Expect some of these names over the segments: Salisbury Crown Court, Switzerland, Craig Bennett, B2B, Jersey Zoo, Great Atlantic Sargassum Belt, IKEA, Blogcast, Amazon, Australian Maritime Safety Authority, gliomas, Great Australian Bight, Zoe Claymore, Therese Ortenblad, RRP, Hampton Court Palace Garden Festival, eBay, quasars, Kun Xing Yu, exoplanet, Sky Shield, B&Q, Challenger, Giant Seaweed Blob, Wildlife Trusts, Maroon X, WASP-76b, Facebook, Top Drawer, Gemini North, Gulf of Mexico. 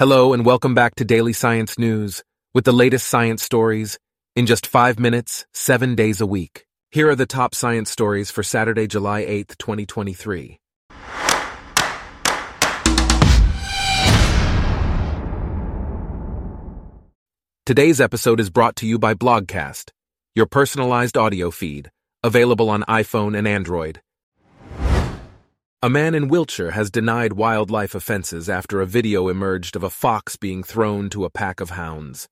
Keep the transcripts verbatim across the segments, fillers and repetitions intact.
Hello and welcome back to Daily Science News, with the latest science stories, in just five minutes, seven days a week. Here are the top science stories for Saturday, July eighth, twenty twenty-three. Today's episode is brought to you by Blogcast, your personalized audio feed, available on iPhone and Android. A man in Wiltshire has denied wildlife offences after a video emerged of a fox being thrown to a pack of hounds.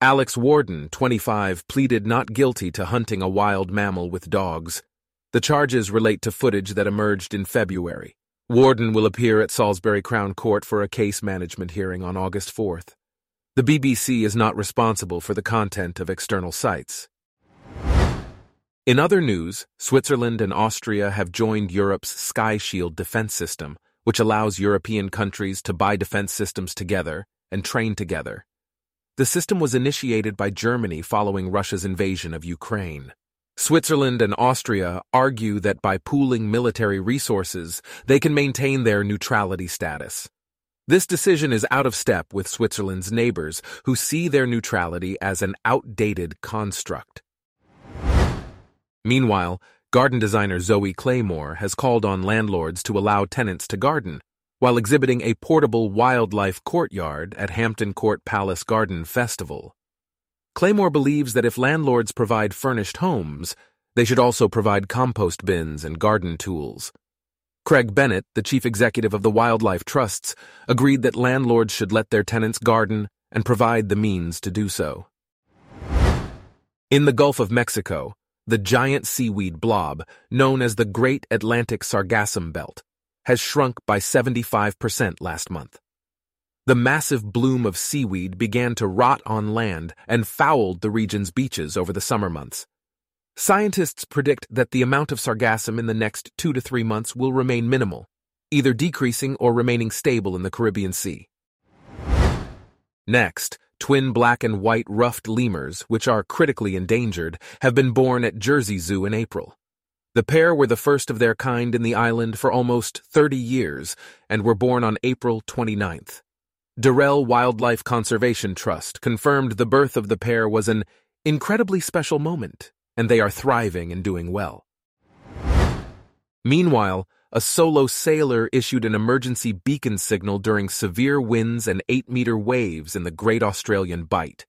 Alex Warden, twenty-five, pleaded not guilty to hunting a wild mammal with dogs. The charges relate to footage that emerged in February. Warden will appear at Salisbury Crown Court for a case management hearing on August fourth. The B B C is not responsible for the content of external sites. In other news, Switzerland and Austria have joined Europe's Sky Shield defense system, which allows European countries to buy defense systems together and train together. The system was initiated by Germany following Russia's invasion of Ukraine. Switzerland and Austria argue that by pooling military resources, they can maintain their neutrality status. This decision is out of step with Switzerland's neighbors, who see their neutrality as an outdated construct. Meanwhile, garden designer Zoe Claymore has called on landlords to allow tenants to garden, while exhibiting a portable wildlife courtyard at Hampton Court Palace Garden Festival. Claymore believes that if landlords provide furnished homes, they should also provide compost bins and garden tools. Craig Bennett, the chief executive of the Wildlife Trusts, agreed that landlords should let their tenants garden and provide the means to do so. In the Gulf of Mexico, the giant seaweed blob, known as the Great Atlantic Sargassum Belt, has shrunk by seventy-five percent last month. The massive bloom of seaweed began to rot on land and fouled the region's beaches over the summer months. Scientists predict that the amount of sargassum in the next two to three months will remain minimal, either decreasing or remaining stable in the Caribbean Sea. Next, twin black and white ruffed lemurs, which are critically endangered, have been born at Jersey Zoo in April. The pair were the first of their kind in the island for almost thirty years and were born on April twenty-ninth. Durrell Wildlife Conservation Trust confirmed the birth of the pair was an incredibly special moment, and they are thriving and doing well. Meanwhile, a solo sailor issued an emergency beacon signal during severe winds and eight-meter waves in the Great Australian Bight.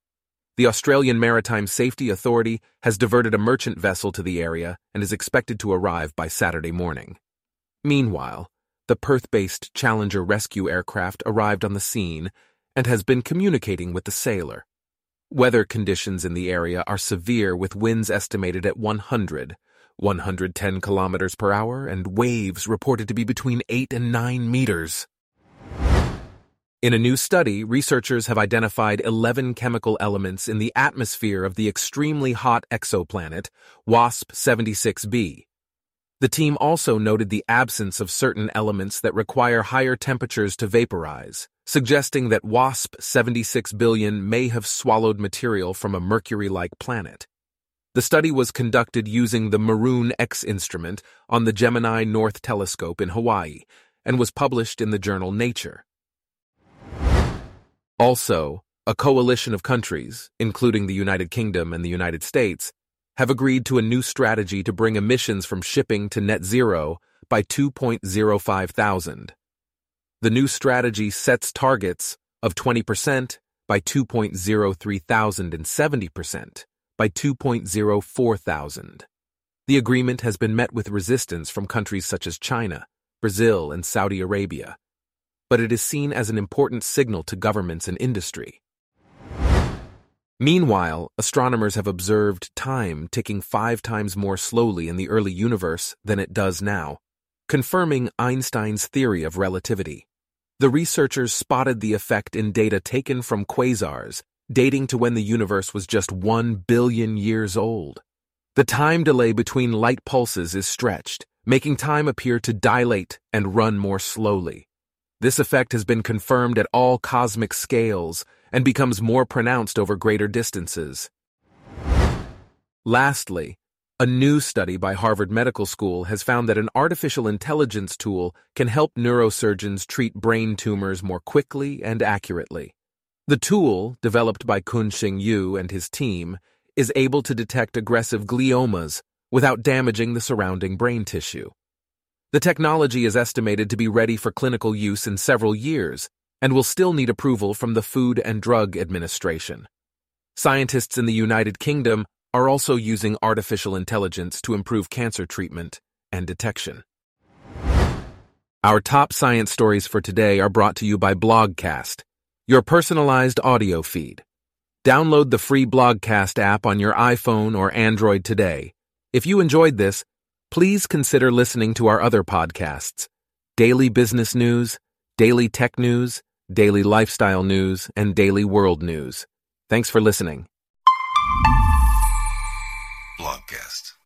The Australian Maritime Safety Authority has diverted a merchant vessel to the area and is expected to arrive by Saturday morning. Meanwhile, the Perth-based Challenger rescue aircraft arrived on the scene and has been communicating with the sailor. Weather conditions in the area are severe, with winds estimated at one hundred, one hundred ten kilometers per hour and waves reported to be between eight and nine meters. In a new study, researchers have identified eleven chemical elements in the atmosphere of the extremely hot exoplanet WASP seventy-six b. The team also noted the absence of certain elements that require higher temperatures to vaporize, suggesting that WASP seventy-six billion may have swallowed material from a Mercury-like planet. The study was conducted using the Maroon X instrument on the Gemini North telescope in Hawaii and was published in the journal Nature. Also, a coalition of countries, including the United Kingdom and the United States, have agreed to a new strategy to bring emissions from shipping to net zero by two point oh five thousand. The new strategy sets targets of twenty percent by two point oh three thousand and seventy percent. By two point oh four thousand. The agreement has been met with resistance from countries such as China, Brazil, and Saudi Arabia, but it is seen as an important signal to governments and industry. Meanwhile, astronomers have observed time ticking five times more slowly in the early universe than it does now, confirming Einstein's theory of relativity. The researchers spotted the effect in data taken from quasars, dating to when the universe was just one billion years old. The time delay between light pulses is stretched, making time appear to dilate and run more slowly. This effect has been confirmed at all cosmic scales and becomes more pronounced over greater distances. Lastly, A new study by Harvard Medical School has found that an artificial intelligence tool can help neurosurgeons treat brain tumors more quickly and accurately. The tool, developed by Kun Xing Yu and his team, is able to detect aggressive gliomas without damaging the surrounding brain tissue. The technology is estimated to be ready for clinical use in several years and will still need approval from the Food and Drug Administration. Scientists in the United Kingdom are also using artificial intelligence to improve cancer treatment and detection. Our top science stories for today are brought to you by Blogcast, your personalized audio feed. Download the free Blogcast app on your iPhone or Android today. If you enjoyed this, please consider listening to our other podcasts: Daily Business News, Daily Tech News, Daily Lifestyle News, and Daily World News. Thanks for listening. Blogcast.